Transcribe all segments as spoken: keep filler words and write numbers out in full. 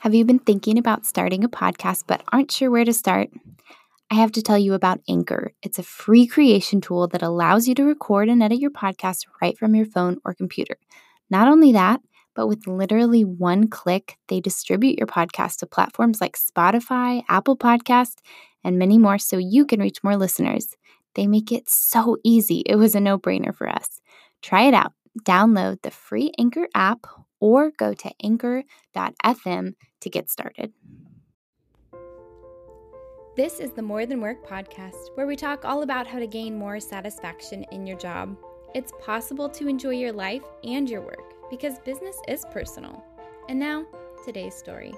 Have you been thinking about starting a podcast but aren't sure where to start? I have to tell you about Anchor. It's a free creation tool that allows you to record and edit your podcast right from your phone or computer. Not only that, but with literally one click, they distribute your podcast to platforms like Spotify, Apple Podcasts, and many more so you can reach more listeners. They make it so easy. It was a no-brainer for us. Try it out. Download the free Anchor app or go to anchor dot f m to get started. This is the More Than Work podcast, where we talk all about how to gain more satisfaction in your job. It's possible to enjoy your life and your work because business is personal. And now, today's story.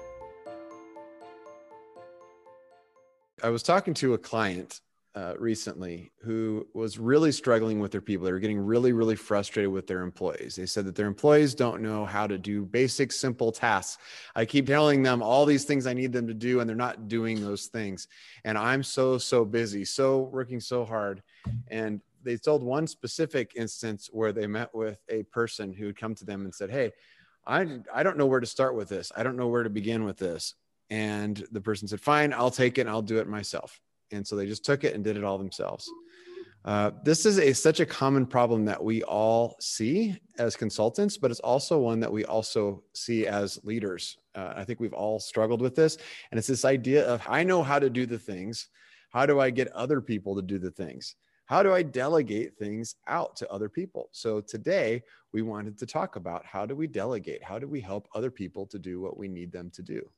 I was talking to a client Uh, recently who was really struggling with their people. They were getting really, really frustrated with their employees. They said that their employees don't know how to do basic, simple tasks. I keep telling them all these things I need them to do, and they're not doing those things. And I'm so, so busy, so working so hard. And they told one specific instance where they met with a person who had come to them and said, "Hey, I, I don't know where to start with this. I don't know where to begin with this." And the person said, "Fine, I'll take it and I'll do it myself." And so they just took it and did it all themselves. Uh, this is a such a common problem that we all see as consultants, but it's also one that we also see as leaders. Uh, I think we've all struggled with this. And it's this idea of, I know how to do the things. How do I get other people to do the things? How do I delegate things out to other people? So today we wanted to talk about, how do we delegate? How do we help other people to do what we need them to do?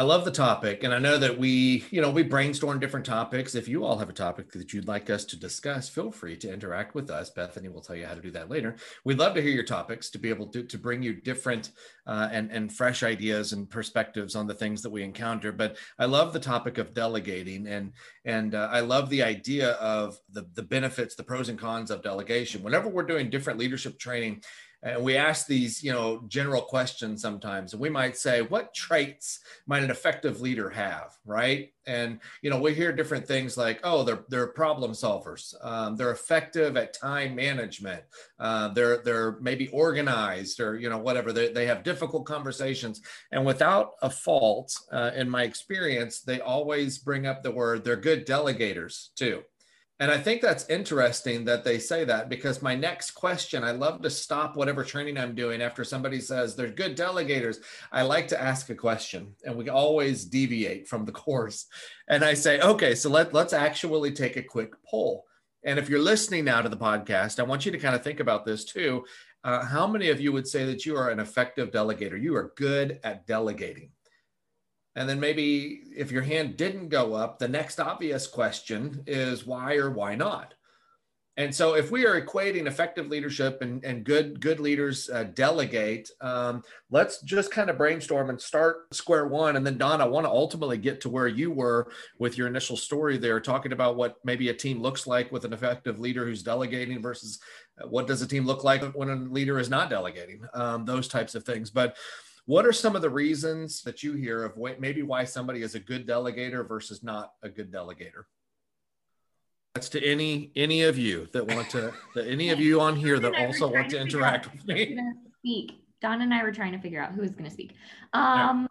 I love the topic. And I know that we, you know, we brainstorm different topics. If you all have a topic that you'd like us to discuss, feel free to interact with us. Bethany will tell you how to do that later. We'd love to hear your topics to be able to, to bring you different uh, and, and fresh ideas and perspectives on the things that we encounter. But I love the topic of delegating, and, and uh, I love the idea of the, the benefits, the pros and cons of delegation. Whenever we're doing different leadership training, and we ask these, you know, general questions sometimes, and we might say, what traits might an effective leader have, right? And, you know, we hear different things like, oh, they're, they're problem solvers. Um, they're effective at time management. Uh, they're, they're maybe organized, or, you know, whatever. They, they have difficult conversations. And without a fault, uh, in my experience, they always bring up the word, they're good delegators too. And I think that's interesting that they say that, because my next question, I love to stop whatever training I'm doing after somebody says they're good delegators. I like to ask a question, and we always deviate from the course. And I say, okay, so let, let's actually take a quick poll. And if you're listening now to the podcast, I want you to kind of think about this too. Uh, how many of you would say that you are an effective delegator? You are good at delegating. And then maybe if your hand didn't go up, the next obvious question is why or why not? And so if we are equating effective leadership and, and good, good leaders uh, delegate, um, let's just kind of brainstorm and start square one. And then Don, I want to ultimately get to where you were with your initial story there, talking about what maybe a team looks like with an effective leader who's delegating versus what does a team look like when a leader is not delegating, um, those types of things. But what are some of the reasons that you hear of maybe why somebody is a good delegator versus not a good delegator? That's to any any of you that want to, that any of you on here that also want to interact with me. Speak. Don and I were trying to figure out who was going to speak. Um, yeah.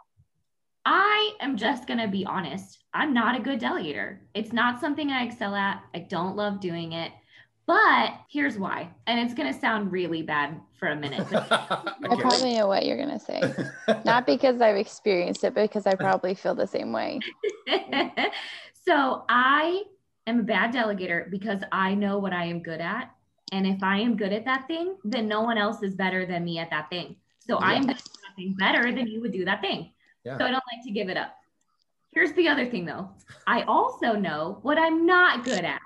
I am just going to be honest. I'm not a good delegator. It's not something I excel at. I don't love doing it. But here's why, and it's going to sound really bad for a minute. But I probably know what you're going to say. Not because I've experienced it, but because I probably feel the same way. So I am a bad delegator because I know what I am good at. And if I am good at that thing, then no one else is better than me at that thing. So yeah. I'm good at that thing better than you would do that thing. Yeah. So I don't like to give it up. Here's the other thing, though. I also know what I'm not good at.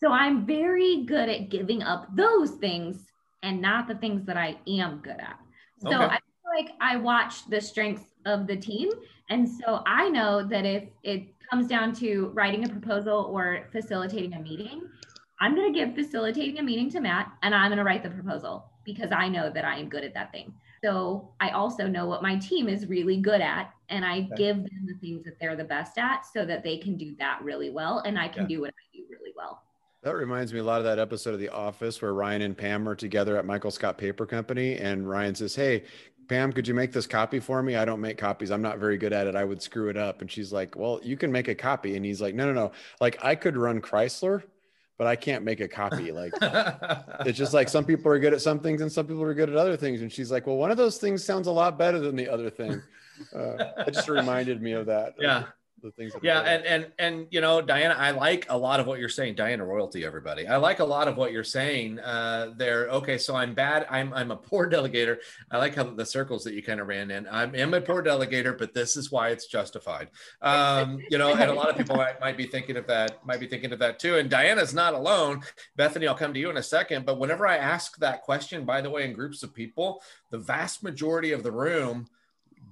So I'm very good at giving up those things and not the things that I am good at. So okay. I feel like I watch the strengths of the team. And so I know that if it comes down to writing a proposal or facilitating a meeting, I'm going to give facilitating a meeting to Matt, and I'm going to write the proposal because I know that I am good at that thing. So I also know what my team is really good at, and I okay. give them the things that they're the best at so that they can do that really well. And I can yeah. do what I do really well. That reminds me a lot of that episode of The Office where Ryan and Pam are together at Michael Scott Paper Company. And Ryan says, "Hey, Pam, could you make this copy for me? I don't make copies. I'm not very good at it. I would screw it up. And she's like, well, you can make a copy. And he's like, no, no, no. Like, I could run Chrysler, but I can't make a copy. Like, it's just like some people are good at some things and some people are good at other things. And she's like, well, one of those things sounds a lot better than the other thing. Uh, it just reminded me of that. Yeah. The things that yeah. And, and, and, you know, Diana, I like a lot of what you're saying, Diana Royalty, everybody. I like a lot of what you're saying uh, there. Okay. So I'm bad. I'm, I'm a poor delegator. I like how the circles that you kind of ran in. I'm, I'm a poor delegator, but this is why it's justified. Um, you know, and a lot of people might, might be thinking of that, might be thinking of that too. And Diana's not alone. Bethany, I'll come to you in a second, but whenever I ask that question, by the way, in groups of people, the vast majority of the room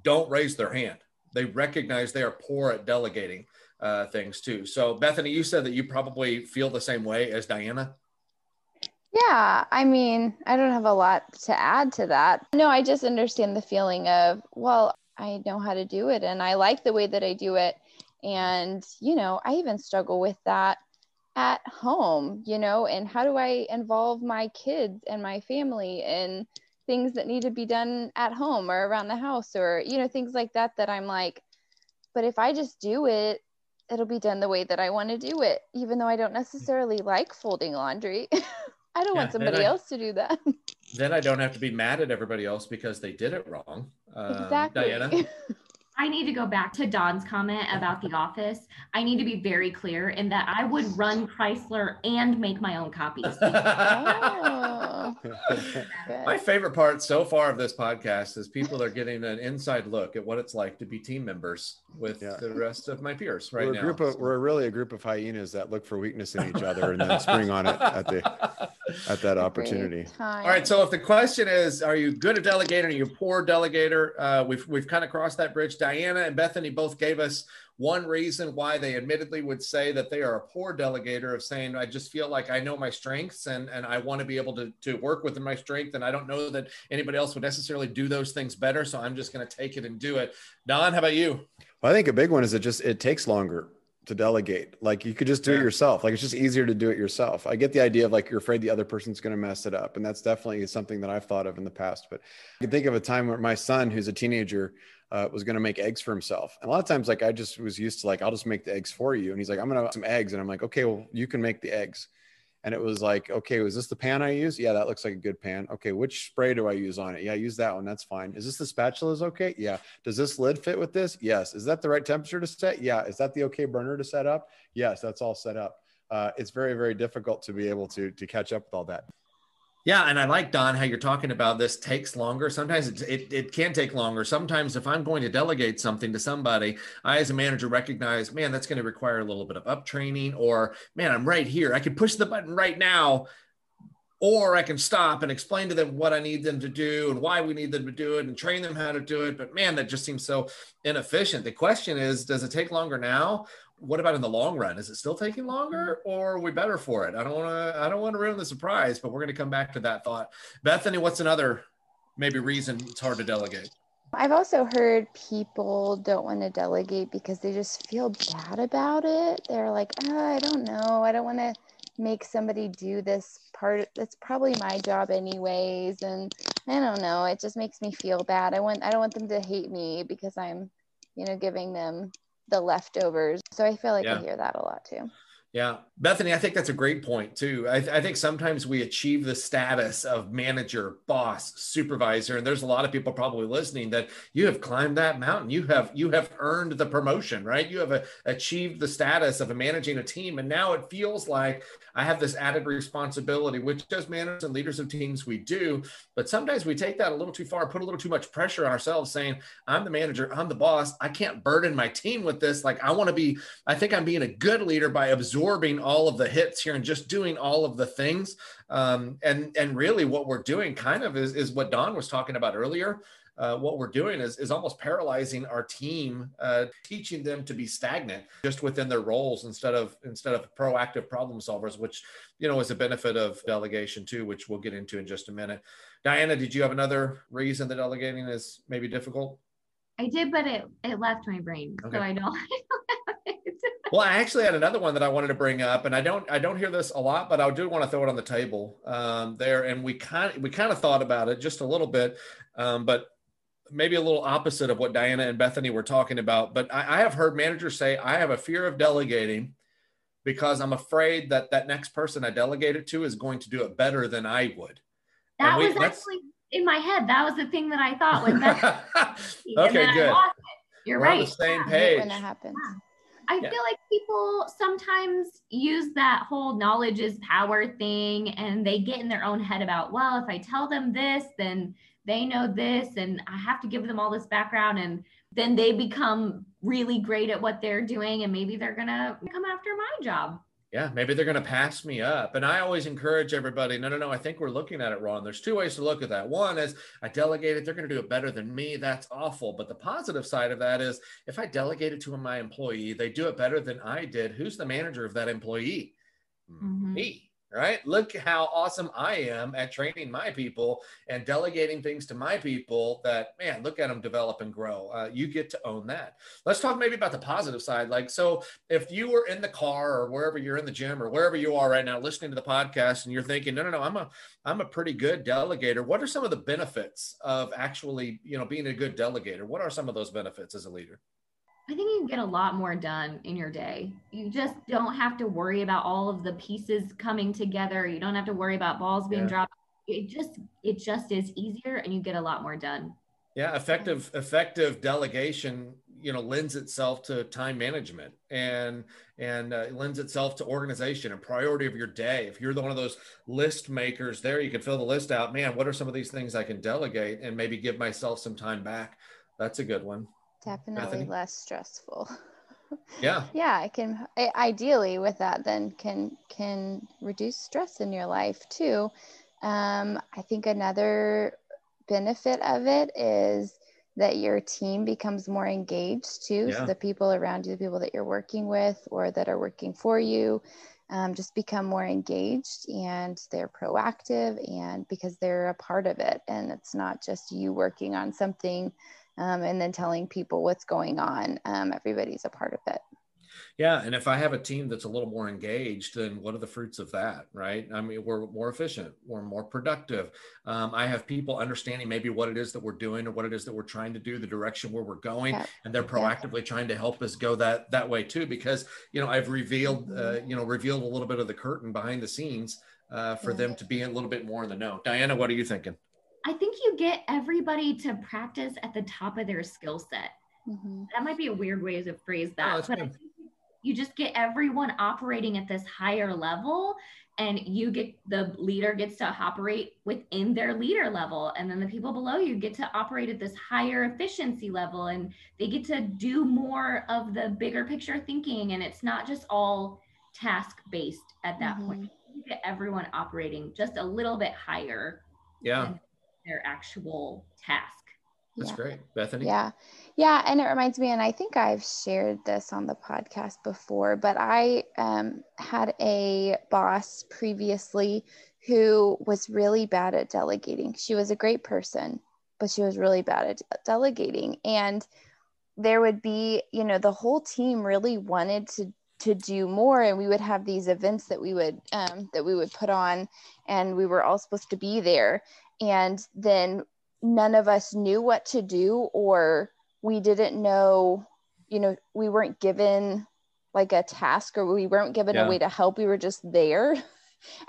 don't raise their hand. They recognize they are poor at delegating uh, things too. So Bethany, you said that you probably feel the same way as Diana. Yeah, I mean, I don't have a lot to add to that. No, I just understand the feeling of, well, I know how to do it and I like the way that I do it. And, you know, I even struggle with that at home, you know, and how do I involve my kids and my family in things that need to be done at home or around the house or, you know, things like that, that I'm like, but if I just do it, it'll be done the way that I want to do it, even though I don't necessarily like folding laundry. I don't yeah, want somebody I, else to do that. Then I don't have to be mad at everybody else because they did it wrong. Um, exactly. Diana? I need to go back to Don's comment about The Office. I need to be very clear in that I would run Chrysler and make my own copies. Oh. My favorite part so far of this podcast is people are getting an inside look at what it's like to be team members with yeah. the rest of my peers right we're now. A group of, we're really a group of hyenas that look for weakness in each other and then spring on it at the at that opportunity. All right, so if the question is, are you good at delegating? Are you a poor delegator? Uh, we've we've kind of crossed that bridge. Diana and Bethany both gave us one reason why they admittedly would say that they are a poor delegator, of saying, I just feel like I know my strengths and, and I want to be able to, to work within my strength. And I don't know that anybody else would necessarily do those things better. So I'm just going to take it and do it. Don, how about you? Well, I think a big one is it just, it takes longer to delegate. Like you could just do it yourself. Like it's just easier to do it yourself. I get the idea of like, you're afraid the other person's going to mess it up. And that's definitely something that I've thought of in the past, but I can think of a time where my son, who's a teenager, Uh, was going to make eggs for himself. And a lot of times, like I just was used to like, I'll just make the eggs for you. And he's like, I'm going to have some eggs. And I'm like, okay, well, you can make the eggs. And it was like, okay, was this the pan I use? Yeah, that looks like a good pan. Okay, which spray do I use on it? Yeah, I use that one. That's fine. Is this the spatula is okay? Yeah. Does this lid fit with this? Yes. Is that the right temperature to set? Yeah. Is that the okay burner to set up? Yes, that's all set up. Uh, it's very, very difficult to be able to, to catch up with all that. Yeah. And I like, Don, how you're talking about this takes longer. Sometimes it, it, it can take longer. Sometimes if I'm going to delegate something to somebody, I, as a manager, recognize, man, that's going to require a little bit of up training, or man, I'm right here. I can push the button right now, or I can stop and explain to them what I need them to do and why we need them to do it and train them how to do it. But man, that just seems so inefficient. The question is, does it take longer now? What about in the long run? Is it still taking longer, or are we better for it? I don't want to, I don't want to ruin the surprise, but we're going to come back to that thought. Bethany, what's another maybe reason it's hard to delegate? I've also heard people don't want to delegate because they just feel bad about it. They're like, oh, I don't know. I don't want to make somebody do this part. That's probably my job anyways. And I don't know. It just makes me feel bad. I want, I don't want them to hate me because I'm, you know, giving them the leftovers. So I feel like yeah. I hear that a lot too. Yeah. Bethany, I think that's a great point too. I, th- I think sometimes we achieve the status of manager, boss, supervisor. And there's a lot of people probably listening that you have climbed that mountain. You have, you have earned the promotion, right? You have a, achieved the status of a managing a team. And now it feels like I have this added responsibility, which as managers and leaders of teams, we do. But sometimes we take that a little too far, put a little too much pressure on ourselves saying, I'm the manager, I'm the boss. I can't burden my team with this. Like I want to be, I think I'm being a good leader by absorbing absorbing all of the hits here and just doing all of the things. Um, and, and really what we're doing kind of is, is what Don was talking about earlier. Uh, what we're doing is, is almost paralyzing our team, uh, teaching them to be stagnant just within their roles instead of, instead of proactive problem solvers, which, you know, is a benefit of delegation too, which we'll get into in just a minute. Diana, did you have another reason that delegating is maybe difficult? I did, but it, it left my brain. Okay. So I don't Well, I actually had another one that I wanted to bring up, and I don't, I don't hear this a lot, but I do want to throw it on the table um, there. And we kind, we kind of thought about it just a little bit, um, but maybe a little opposite of what Diana and Bethany were talking about, but I, I have heard managers say, I have a fear of delegating because I'm afraid that that next person I delegate it to is going to do it better than I would. That we, was actually in my head. That was the thing that I thought was that. Okay, good. You're we're right. On the same yeah, page. When it happens. Yeah. I yeah. feel like people sometimes use that whole knowledge is power thing, and they get in their own head about, well, if I tell them this, then they know this, and I have to give them all this background, and then they become really great at what they're doing, and maybe they're going to come after my job. Yeah, maybe they're going to pass me up. And I always encourage everybody, no, no, no, I think we're looking at it wrong. There's two ways to look at that. One is I delegate it, they're going to do it better than me. That's awful. But the positive side of that is if I delegate it to my employee, they do it better than I did. Who's the manager of that employee? Mm-hmm. Me, right? Look how awesome I am at training my people and delegating things to my people that, man, look at them develop and grow. Uh, you get to own that. Let's talk maybe about the positive side. Like, so if you were in the car or wherever you're in the gym or wherever you are right now, listening to the podcast and you're thinking, no, no, no, I'm a, I'm a pretty good delegator. What are some of the benefits of actually, you know, being a good delegator? What are some of those benefits as a leader? I think you can get a lot more done in your day. You just don't have to worry about all of the pieces coming together. You don't have to worry about balls being yeah. dropped. It just, it just is easier and you get a lot more done. Yeah. Effective, effective delegation, you know, lends itself to time management and, and uh, lends itself to organization and priority of your day. If you're the, one of those list makers there, you can fill the list out, man, what are some of these things I can delegate and maybe give myself some time back? That's a good one. Definitely Bethany. Less stressful. Yeah. Yeah. I can I, ideally with that then can, can reduce stress in your life too. Um, I think another benefit of it is that your team becomes more engaged too. Yeah. So the people around you, the people that you're working with or that are working for you, um, just become more engaged and they're proactive and because they're a part of it and it's not just you working on something Um, and then telling people what's going on. Um, everybody's a part of it. Yeah. And if I have a team that's a little more engaged, then what are the fruits of that, right? I mean, we're more efficient, we're more productive. Um, I have people understanding maybe what it is that we're doing or what it is that we're trying to do, the direction where we're going. Yeah. And they're proactively yeah. trying to help us go that, that way too, because, you know, I've revealed, mm-hmm. uh, you know, revealed a little bit of the curtain behind the scenes uh, for yeah. them to be a little bit more in the know. Diana, what are you thinking? I think you get everybody to practice at the top of their skill set. Mm-hmm. That might be a weird way to phrase that, oh, but I think you just get everyone operating at this higher level and you get the leader gets to operate within their leader level. And then the people below you get to operate at this higher efficiency level and they get to do more of the bigger picture thinking. And it's not just all task-based at that mm-hmm. point. You get everyone operating just a little bit higher. Yeah. Than their actual task. That's yeah. great. Bethany? Yeah. Yeah. And it reminds me, and I think I've shared this on the podcast before, but I um, had a boss previously who was really bad at delegating. She was a great person, but she was really bad at de- delegating. And there would be, you know, the whole team really wanted to to do more. And we would have these events that we would, um, that we would put on and we were all supposed to be there. And then none of us knew what to do, or we didn't know, you know, we weren't given like a task or we weren't given yeah. a way to help. We were just there.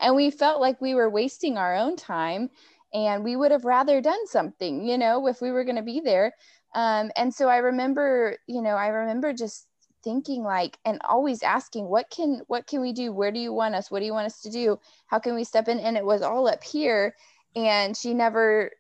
And we felt like we were wasting our own time and we would have rather done something, you know, if we were going to be there. Um, and so I remember, you know, I remember just thinking like, and always asking, what can, what can we do? Where do you want us? What do you want us to do? How can we step in? And it was all up here. And she never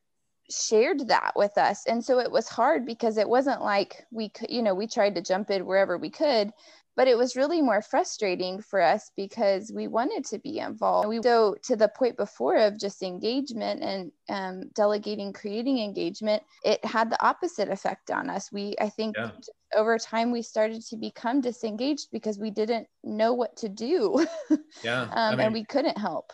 shared that with us. And so it was hard because it wasn't like we could, you know, we tried to jump in wherever we could, but it was really more frustrating for us because we wanted to be involved. We go to the point before of just engagement and um, delegating, creating engagement. It had the opposite effect on us. We, I think yeah. over time, we started to become disengaged because we didn't know what to do. yeah, um, I mean- and we couldn't help.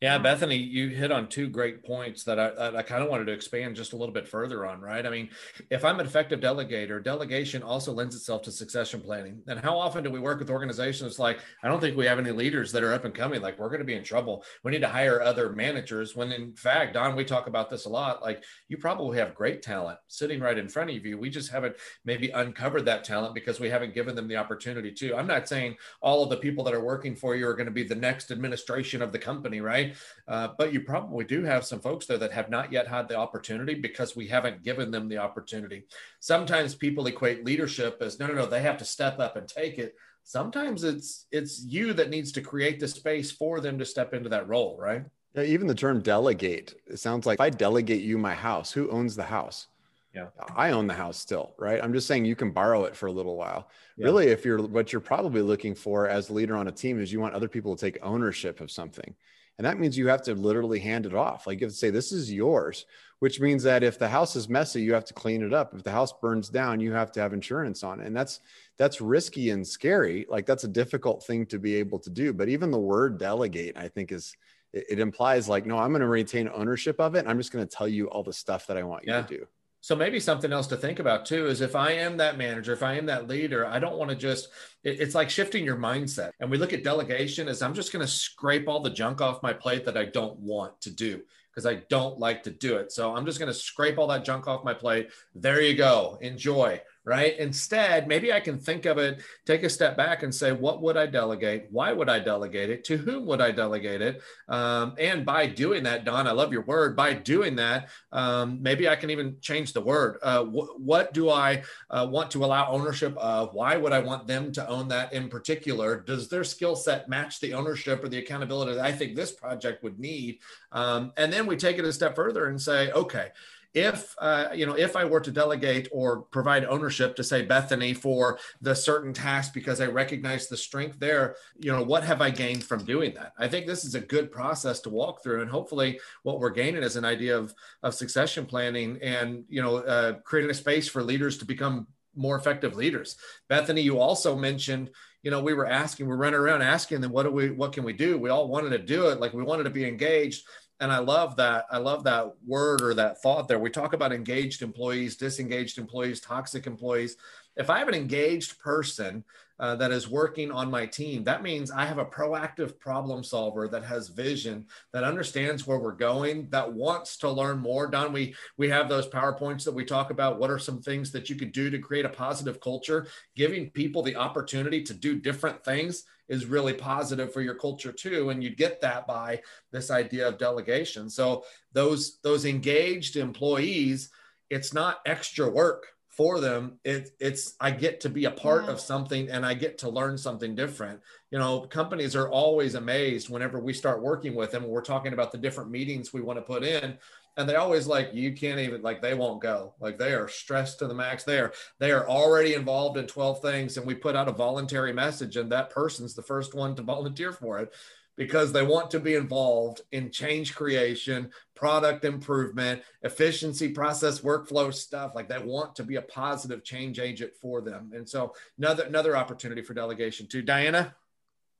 Yeah, Bethany, you hit on two great points that I, that I kind of wanted to expand just a little bit further on, right? I mean, if I'm an effective delegator, delegation also lends itself to succession planning. And how often do we work with organizations like, I don't think we have any leaders that are up and coming, like we're going to be in trouble. We need to hire other managers. When in fact, Don, we talk about this a lot, like you probably have great talent sitting right in front of you. We just haven't maybe uncovered that talent because we haven't given them the opportunity to. I'm not saying all of the people that are working for you are going to be the next administration of the company, right? Uh, but you probably do have some folks there that have not yet had the opportunity because we haven't given them the opportunity. Sometimes people equate leadership as no, no, no, they have to step up and take it. Sometimes it's it's you that needs to create the space for them to step into that role, right? Yeah, even the term delegate, it sounds like if I delegate you my house, who owns the house? Yeah, I own the house still, right? I'm just saying you can borrow it for a little while. Yeah. Really, if you're what you're probably looking for as a leader on a team is you want other people to take ownership of something. And that means you have to literally hand it off. Like you have to say, this is yours, which means that if the house is messy, you have to clean it up. If the house burns down, you have to have insurance on it. And that's, that's risky and scary. Like that's a difficult thing to be able to do. But even the word delegate, I think is, it, it implies like, no, I'm going to retain ownership of it. And I'm just going to tell you all the stuff that I want you yeah. to do. So maybe something else to think about too, is if I am that manager, if I am that leader, I don't want to just, it, it's like shifting your mindset. And we look at delegation as I'm just going to scrape all the junk off my plate that I don't want to do because I don't like to do it. So I'm just going to scrape all that junk off my plate. There you go. Enjoy, right? Instead, maybe I can think of it, take a step back and say, what would I delegate? Why would I delegate it? To whom would I delegate it? Um, and by doing that, Don, I love your word. By doing that, um, maybe I can even change the word. Uh, wh- what do I uh, want to allow ownership of? Why would I want them to own that in particular? Does their skill set match the ownership or the accountability that I think this project would need? Um, and then we take it a step further and say, okay, If, uh, you know, if I were to delegate or provide ownership to say Bethany for the certain task, because I recognize the strength there, you know, what have I gained from doing that? I think this is a good process to walk through. And hopefully what we're gaining is an idea of, of succession planning and, you know, uh, creating a space for leaders to become more effective leaders. Bethany, you also mentioned, you know, we were asking, we're running around asking them, what do we, what can we do? We all wanted to do it. Like we wanted to be engaged. And I love that. I love that word or that thought there. We talk about engaged employees, disengaged employees, toxic employees. If I have an engaged person uh, that is working on my team, that means I have a proactive problem solver that has vision, that understands where we're going, that wants to learn more. Don, we, we have those PowerPoints that we talk about. What are some things that you could do to create a positive culture? Giving people the opportunity to do different things is really positive for your culture too. And you get that by this idea of delegation. So those, those engaged employees, it's not extra work for them. It, it's, I get to be a part yeah. of something and I get to learn something different. You know, companies are always amazed whenever we start working with them, we're talking about the different meetings we want to put in. And they always like, you can't even, like, they won't go. Like they are stressed to the max. They are, they are already involved in twelve things. And we put out a voluntary message and that person's the first one to volunteer for it because they want to be involved in change creation, product improvement, efficiency, process, workflow stuff. Like they want to be a positive change agent for them. And so another, another opportunity for delegation too. Diana?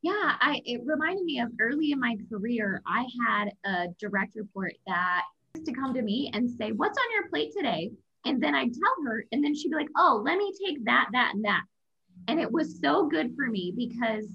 Yeah, I, it reminded me of early in my career, I had a direct report that to come to me and say, what's on your plate today? And then I'd tell her, and then she'd be like, oh, let me take that, that, and that. And it was so good for me because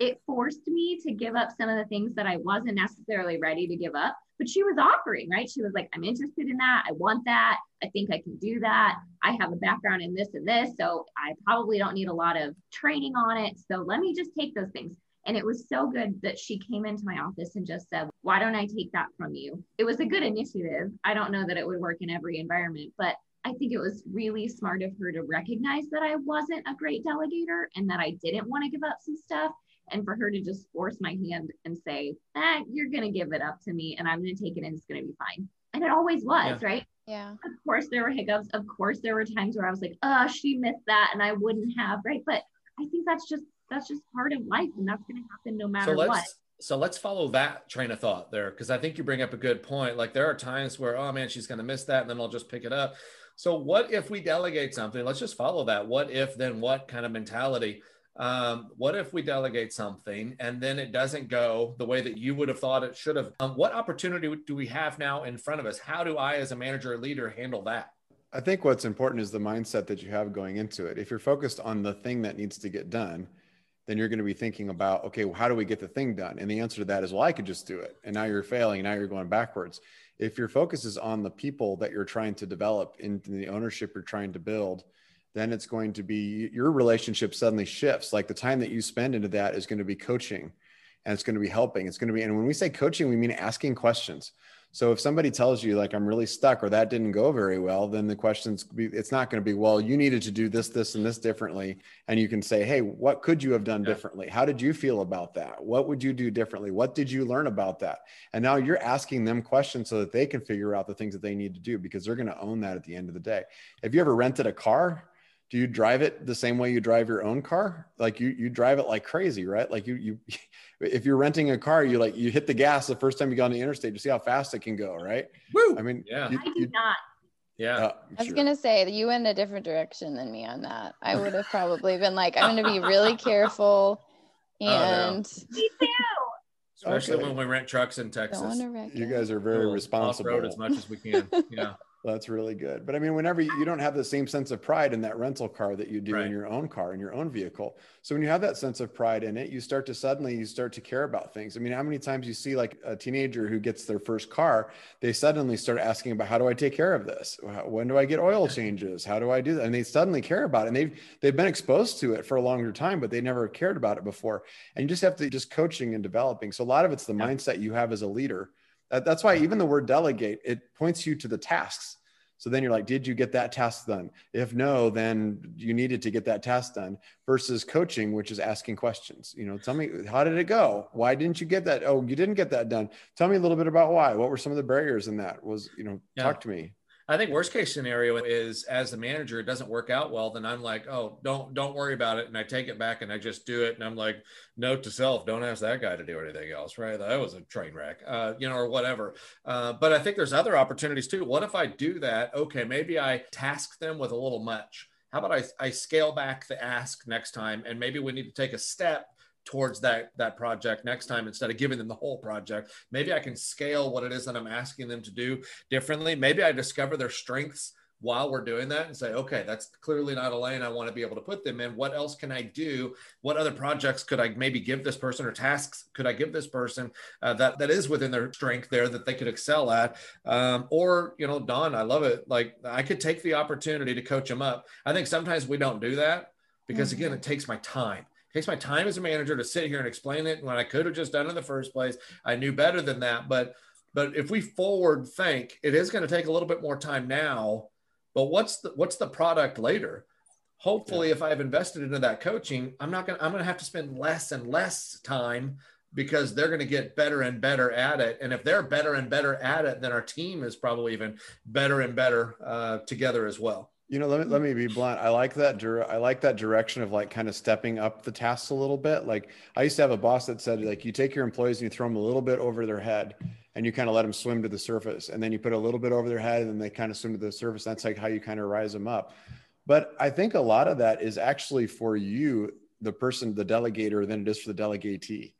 it forced me to give up some of the things that I wasn't necessarily ready to give up, but she was offering, right? She was like, I'm interested in that. I want that. I think I can do that. I have a background in this and this, so I probably don't need a lot of training on it. So let me just take those things. And it was so good that she came into my office and just said, why don't I take that from you? It was a good initiative. I don't know that it would work in every environment, but I think it was really smart of her to recognize that I wasn't a great delegator and that I didn't want to give up some stuff. And for her to just force my hand and say, eh, you're going to give it up to me and I'm going to take it and it's going to be fine. And it always was, yeah. right? Yeah. Of course there were hiccups. Of course there were times where I was like, oh, she missed that and I wouldn't have, right? But I think that's just That's just part of life and that's going to happen no matter so let's, what. So let's follow that train of thought there. Cause I think you bring up a good point. Like there are times where, oh man, she's going to miss that. And then I'll just pick it up. So what if we delegate something? Let's just follow that. What if, then what kind of mentality? Um, what if we delegate something and then it doesn't go the way that you would have thought it should have? Um, what opportunity do we have now in front of us? How do I, as a manager or leader, handle that? I think what's important is the mindset that you have going into it. If you're focused on the thing that needs to get done, then you're going to be thinking about, okay, well, how do we get the thing done? And the answer to that is, well, I could just do it. And now you're failing. Now you're going backwards. If your focus is on the people that you're trying to develop and the ownership you're trying to build, then it's going to be your relationship suddenly shifts. Like the time that you spend into that is going to be coaching, and it's going to be helping. It's going to be, and when we say coaching, we mean asking questions. So if somebody tells you like, I'm really stuck, or that didn't go very well, then the questions, it's not going to be, well, you needed to do this, this, and this differently. And you can say, hey, what could you have done yeah. differently? How did you feel about that? What would you do differently? What did you learn about that? And now you're asking them questions so that they can figure out the things that they need to do, because they're going to own that at the end of the day. Have you ever rented a car? Do you drive it the same way you drive your own car? Like you, you drive it like crazy, right? Like you, you, if you're renting a car, you like, you hit the gas the first time you go on the interstate to see how fast it can go. Right. Woo! I mean, yeah. you, I do not. Yeah. Uh, I was sure. going to say that you went a different direction than me on that. I would have probably been like, I'm going to be really careful. And oh, no. Me too. Especially okay. when we rent trucks in Texas. Don't want to wreck you guys are very we'll responsible. Off-road as much as we can. Yeah. That's really good. But I mean, whenever you, you don't have the same sense of pride in that rental car that you do right. in your own car, in your own vehicle. So when you have that sense of pride in it, you start to suddenly, you start to care about things. I mean, how many times you see like a teenager who gets their first car, they suddenly start asking about, how do I take care of this? When do I get oil changes? How do I do that? And they suddenly care about it. And they've, they've been exposed to it for a longer time, but they never cared about it before. And you just have to just coaching and developing. So a lot of it's the yeah. mindset you have as a leader. That's why even the word delegate, it points you to the tasks. So then you're like, did you get that task done? If no, then you needed to get that task done, versus coaching, which is asking questions. You know, tell me, how did it go? Why didn't you get that? Oh, you didn't get that done. Tell me a little bit about why. What were some of the barriers in that? Was, you know, yeah. talk to me. I think worst case scenario is, as the manager, it doesn't work out well. Then I'm like, oh, don't, don't worry about it. And I take it back and I just do it. And I'm like, note to self, don't ask that guy to do anything else, right? That was a train wreck, uh, you know, or whatever. Uh, but I think there's other opportunities too. What if I do that? Okay, maybe I task them with a little much. How about I, I scale back the ask next time? And maybe we need to take a step towards that, that project next time, instead of giving them the whole project. Maybe I can scale what it is that I'm asking them to do differently. Maybe I discover their strengths while we're doing that and say, okay, that's clearly not a lane I want to be able to put them in. What else can I do? What other projects could I maybe give this person, or tasks could I give this person uh, that, that is within their strength there that they could excel at? Um, or, you know, Don, I love it. Like I could take the opportunity to coach them up. I think sometimes we don't do that because mm-hmm. again, it takes my time. Takes my time as a manager to sit here and explain it when I could have just done it in the first place. I knew better than that. But but if we forward think, it is going to take a little bit more time now. But what's the what's the product later? Hopefully, yeah. if I've invested into that coaching, I'm not gonna I'm gonna have to spend less and less time, because they're going to get better and better at it. And if they're better and better at it, then our team is probably even better and better uh, together as well. You know, let me, let me be blunt. I like that. I like that direction of like kind of stepping up the tasks a little bit. Like I used to have a boss that said, like, you take your employees and you throw them a little bit over their head and you kind of let them swim to the surface. And then you put a little bit over their head and then they kind of swim to the surface. That's like how you kind of rise them up. But I think a lot of that is actually for you, the person, the delegator, than it is for the delegatee.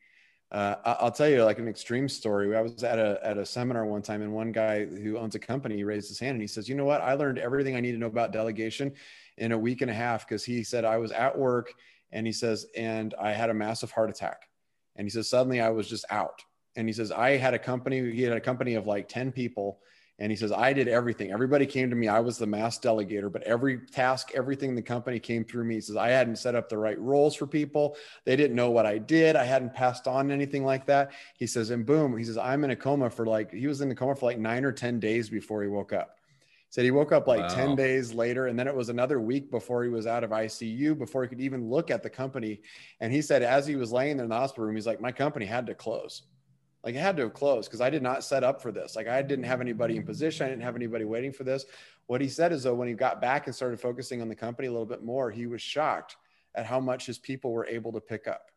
Uh, I'll tell you like an extreme story. I was at a, at a seminar one time, and one guy who owns a company raised his hand and he says, you know what? I learned everything I need to know about delegation in a week and a half. Cause he said, I was at work, and he says, and I had a massive heart attack. And he says, suddenly I was just out. And he says, I had a company, he had a company of like ten people. And he says, I did everything. Everybody came to me. I was the mass delegator, but every task, everything in the company came through me. He says, I hadn't set up the right roles for people. They didn't know what I did. I hadn't passed on anything like that. He says, and boom, he says, I'm in a coma for like, he was in a coma for like nine or ten days before he woke up. He said he woke up like wow. ten days later. And then it was another week before he was out of I C U, before he could even look at the company. And he said, as he was laying there in the hospital room, he's like, my company had to close. Like I had to have closed because I did not set up for this. Like I didn't have anybody in position. I didn't have anybody waiting for this. What he said is though, when he got back and started focusing on the company a little bit more, he was shocked at how much his people were able to pick up,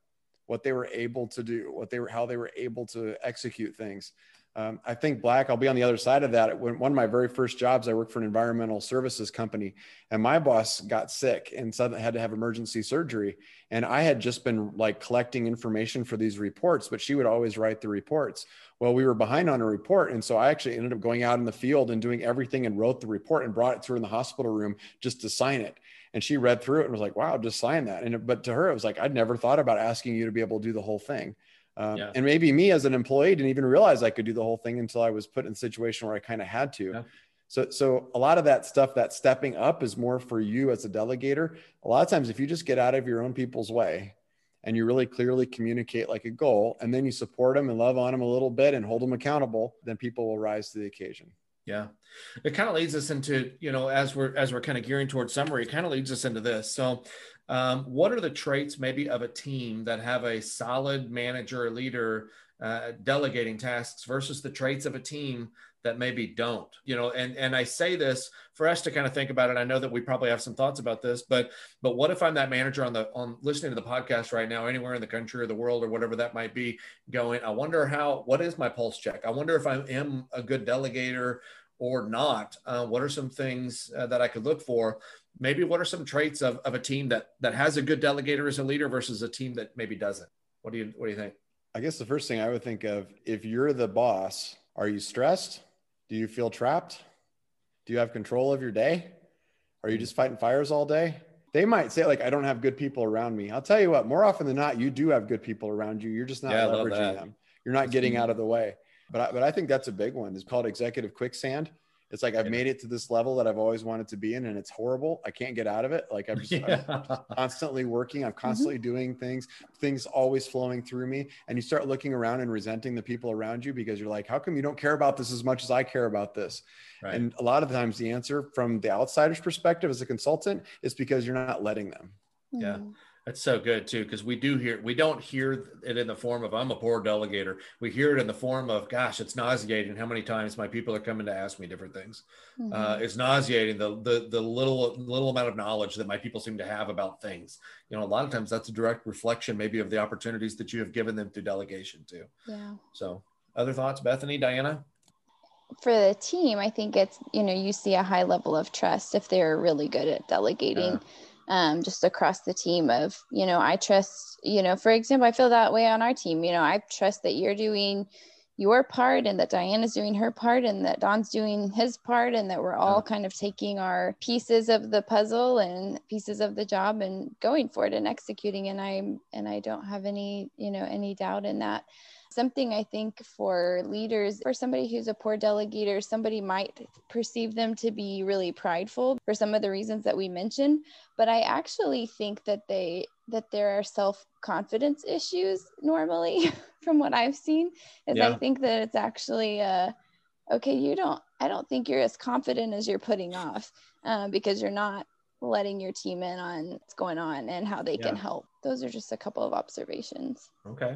what they were able to do, what they were, how they were able to execute things. Um, I think, Black, I'll be on the other side of that. When one of my very first jobs, I worked for an environmental services company, and my boss got sick and suddenly had to have emergency surgery. And I had just been like collecting information for these reports, but she would always write the reports. Well, we were behind on a report. And so I actually ended up going out in the field and doing everything and wrote the report and brought it to her in the hospital room just to sign it. And she read through it and was like, wow, just sign that. And, but to her, it was like, I'd never thought about asking you to be able to do the whole thing. Um, yeah. And maybe me as an employee didn't even realize I could do the whole thing until I was put in a situation where I kind of had to. Yeah. So, so a lot of that stuff, that stepping up, is more for you as a delegator. A lot of times, if you just get out of your own people's way and you really clearly communicate like a goal, and then you support them and love on them a little bit and hold them accountable, then people will rise to the occasion. Yeah. It kind of leads us into, you know, as we're, as we're kind of gearing towards summary, it kind of leads us into this. So um, what are the traits maybe of a team that have a solid manager or leader uh, delegating tasks versus the traits of a team that maybe don't, you know, and, and I say this for us to kind of think about it. I know that we probably have some thoughts about this, but, but what if I'm that manager on the, on listening to the podcast right now, anywhere in the country or the world or whatever that might be going, I wonder how, what is my pulse check? I wonder if I am a good delegator or not. Uh, what are some things uh, that I could look for? Maybe what are some traits of, of a team that, that has a good delegator as a leader versus a team that maybe doesn't? What do you, what do you think? I guess the first thing I would think of, if you're the boss, are you stressed? Do you feel trapped? Do you have control of your day? Are you just fighting fires all day? They might say like, I don't have good people around me. I'll tell you what, more often than not, you do have good people around you. You're just not yeah, leveraging them. You're not getting out of the way. But I, but I think that's a big one. It's called executive quicksand. It's like, I've yeah. made it to this level that I've always wanted to be in, and it's horrible. I can't get out of it. Like I'm, just, yeah. I'm just constantly working. I'm constantly mm-hmm. doing things, things always flowing through me. And you start looking around and resenting the people around you because you're like, how come you don't care about this as much as I care about this? Right. And a lot of times the answer from the outsider's perspective as a consultant is because you're not letting them. Mm-hmm. Yeah. That's so good too, because we do hear, we don't hear it in the form of I'm a poor delegator. We hear it in the form of, gosh, it's nauseating how many times my people are coming to ask me different things. Mm-hmm. Uh, it's nauseating the, the the little little amount of knowledge that my people seem to have about things. You know, a lot of times that's a direct reflection maybe of the opportunities that you have given them through delegation too. Yeah. So other thoughts, Bethany, Diana? For the team, I think it's, you know, you see a high level of trust if they're really good at delegating. Yeah. Um, just across the team of, you know, I trust, you know, for example, I feel that way on our team. You know, I trust that you're doing your part and that Diana's doing her part and that Don's doing his part and that we're all kind of taking our pieces of the puzzle and pieces of the job and going for it and executing. And I'm, and I don't have any, you know, any doubt in that. Something I think for leaders, for somebody who's a poor delegator, somebody might perceive them to be really prideful for some of the reasons that we mentioned. But I actually think that they that there are self-confidence issues normally from what I've seen. Is yeah. I think that it's actually, uh, okay, you don't, I don't think you're as confident as you're putting off uh, because you're not letting your team in on what's going on and how they yeah. can help. Those are just a couple of observations. Okay.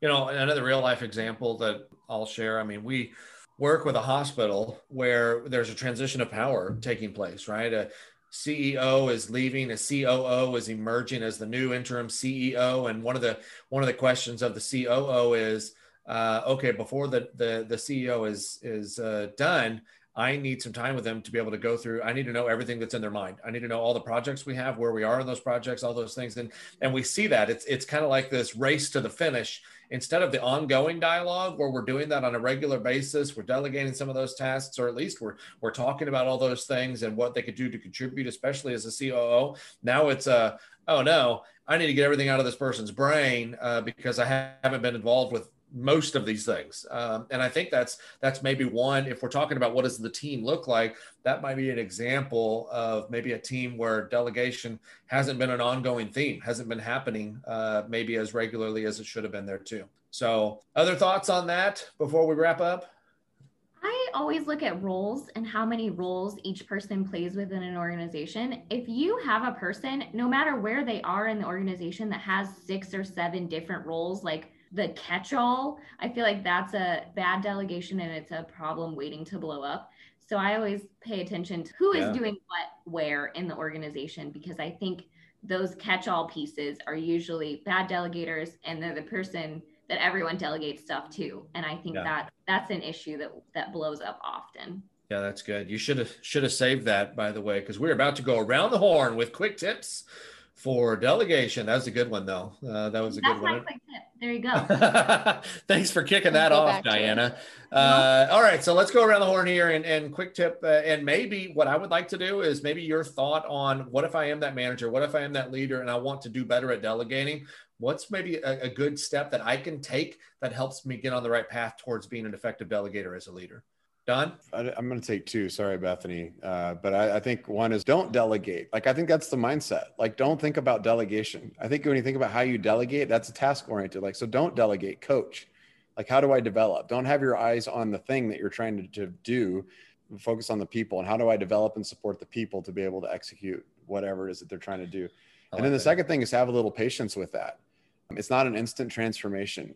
You know, another real life example that I'll share. I mean, we work with a hospital where there's a transition of power taking place, right? A C E O is leaving, a C O O is emerging as the new interim C E O. And one of the, one of the questions of the C O O is, uh, okay, before the, the, the C E O is, is uh, done, I need some time with them to be able to go through. I need to know everything that's in their mind. I need to know all the projects we have, where we are in those projects, all those things. And, and we see that it's, it's kind of like this race to the finish instead of the ongoing dialogue where we're doing that on a regular basis. We're delegating some of those tasks, or at least we're, we're talking about all those things and what they could do to contribute, especially as a C O O. Now it's a, oh no, I need to get everything out of this person's brain uh, because I haven't been involved with most of these things. Um, and I think that's, that's maybe one, if we're talking about what does the team look like, that might be an example of maybe a team where delegation hasn't been an ongoing theme, hasn't been happening uh, maybe as regularly as it should have been there too. So other thoughts on that before we wrap up? I always look at roles and how many roles each person plays within an organization. If you have a person, no matter where they are in the organization, that has six or seven different roles, like the catch-all, I feel like that's a bad delegation and it's a problem waiting to blow up. So I always pay attention to who yeah. is doing what where in the organization, because I think those catch-all pieces are usually bad delegators, and they're the person that everyone delegates stuff to. And I think yeah. that that's an issue that, that blows up often. Yeah, that's good. You should have, should have saved that, by the way, because we're about to go around the horn with quick tips for delegation. That was a good one, though. Uh, that was a That's good one. Quick tip. There you go. Thanks for kicking that off, Diana. Uh, all right, so let's go around the horn here and, and quick tip. Uh, and maybe what I would like to do is maybe your thought on what if I am that manager? What if I am that leader and I want to do better at delegating? What's maybe a, a good step that I can take that helps me get on the right path towards being an effective delegator as a leader? Don? I, I'm going to take two. Sorry, Bethany. Uh, but I, I think one is don't delegate. Like, I think that's the mindset. Like, don't think about delegation. I think when you think about how you delegate, that's task oriented. Like, so don't delegate, coach. Like, how do I develop? Don't have your eyes on the thing that you're trying to, to do. Focus on the people and how do I develop and support the people to be able to execute whatever it is that they're trying to do. I and like then the that. second thing is have a little patience with that. It's not an instant transformation.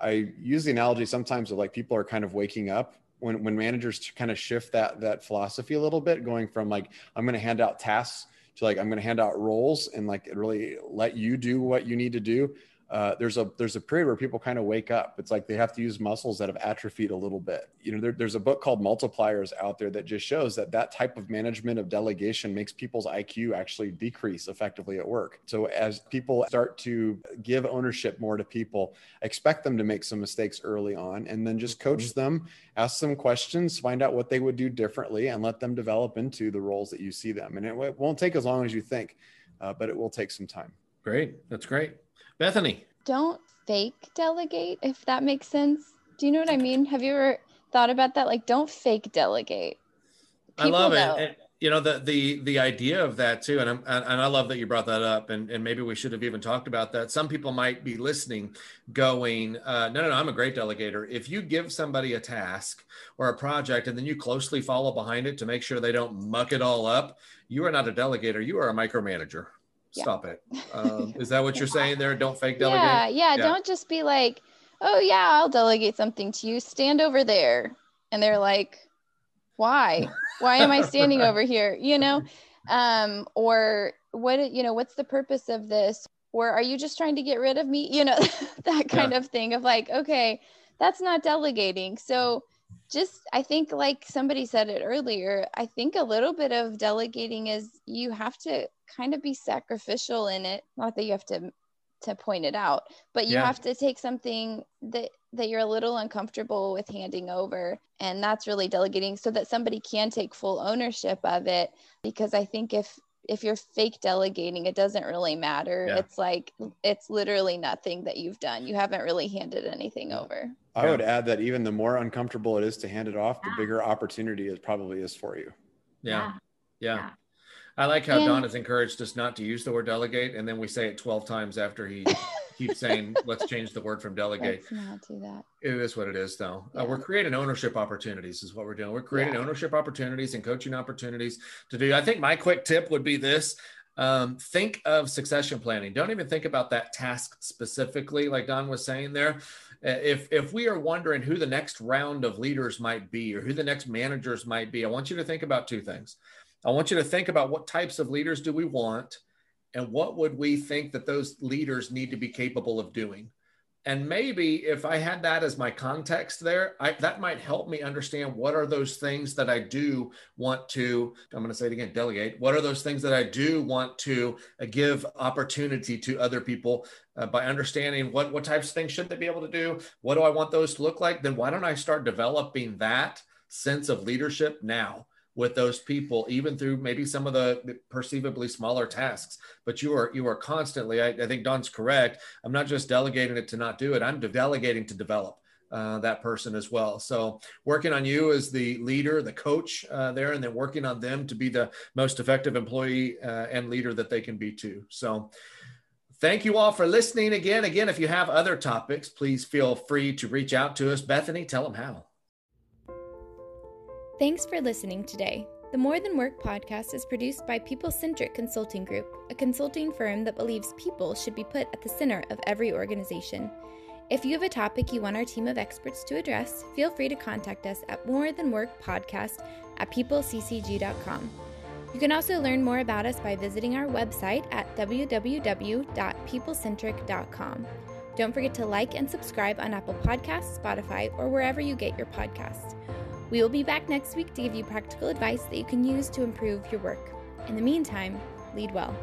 I use the analogy sometimes of like people are kind of waking up. When, when managers kind of shift that that philosophy a little bit, going from like, I'm going to hand out tasks to like, I'm going to hand out roles and like really let you do what you need to do. Uh, there's a there's a period where people kind of wake up. It's like they have to use muscles that have atrophied a little bit. You know, there, there's a book called Multipliers out there that just shows that that type of management of delegation makes people's I Q actually decrease effectively at work. So as people start to give ownership more to people, expect them to make some mistakes early on and then just coach them, ask them questions, find out what they would do differently and let them develop into the roles that you see them. And it, it won't take as long as you think, uh, but it will take some time. Great. That's great. Bethany. Don't fake delegate, if that makes sense. Do you know what I mean? Have you ever thought about that? Like, don't fake delegate. People I love know. it. And, you know, the the the idea of that too, and I'm, and I love that you brought that up, and, and maybe we should have even talked about that. Some people might be listening going, uh, no, no, no, I'm a great delegator. If you give somebody a task or a project and then you closely follow behind it to make sure they don't muck it all up, you are not a delegator, you are a micromanager. Stop it. Um, is that what you're saying there? Don't fake delegate? Yeah, yeah, yeah. Don't just be like, oh, yeah, I'll delegate something to you. Stand over there. And they're like, why? Why am I standing over here? You know, um, or what, you know, what's the purpose of this? Or are you just trying to get rid of me? You know, that kind yeah. of thing of like, okay, that's not delegating. So just, I think like somebody said it earlier, I think a little bit of delegating is you have to kind of be sacrificial in it. Not that you have to to point it out, but you yeah. have to take something that that you're a little uncomfortable with handing over, and that's really delegating, so that somebody can take full ownership of it. Because I think if if you're fake delegating, it doesn't really matter. Yeah. It's like, it's literally nothing that you've done. You haven't really handed anything over. I yeah. would add that even the more uncomfortable it is to hand it off, the yeah. bigger opportunity it probably is for you. Yeah. Yeah. yeah. I like how and, Don has encouraged us not to use the word delegate. And then we say it twelve times after he keeps saying, let's change the word from delegate. Let's not do that. It is what it is, though. Yeah. Uh, we're creating ownership opportunities is what we're doing. We're creating yeah. ownership opportunities and coaching opportunities to do. I think my quick tip would be this. Um, think of succession planning. Don't even think about that task specifically, like Don was saying there. If if we are wondering who the next round of leaders might be or who the next managers might be, I want you to think about two things. I want you to think about what types of leaders do we want and what would we think that those leaders need to be capable of doing. And maybe if I had that as my context there, I, that might help me understand what are those things that I do want to, I'm going to say it again, delegate. What are those things that I do want to give opportunity to other people uh, by understanding what, what types of things should they be able to do? What do I want those to look like? Then why don't I start developing that sense of leadership now with those people, even through maybe some of the perceivably smaller tasks, but you are you are constantly, I, I think Don's correct. I'm not just delegating it to not do it. I'm delegating to develop uh, that person as well. So working on you as the leader, the coach uh, there, and then working on them to be the most effective employee uh, and leader that they can be too. So thank you all for listening again. Again, if you have other topics, please feel free to reach out to us. Bethany, tell them how. Thanks for listening today. The More Than Work podcast is produced by People-Centric Consulting Group, a consulting firm that believes people should be put at the center of every organization. If you have a topic you want our team of experts to address, feel free to contact us at more than work podcast at people c c g dot com. You can also learn more about us by visiting our website at w w w dot people centric dot com. Don't forget to like and subscribe on Apple Podcasts, Spotify, or wherever you get your podcasts. We will be back next week to give you practical advice that you can use to improve your work. In the meantime, lead well.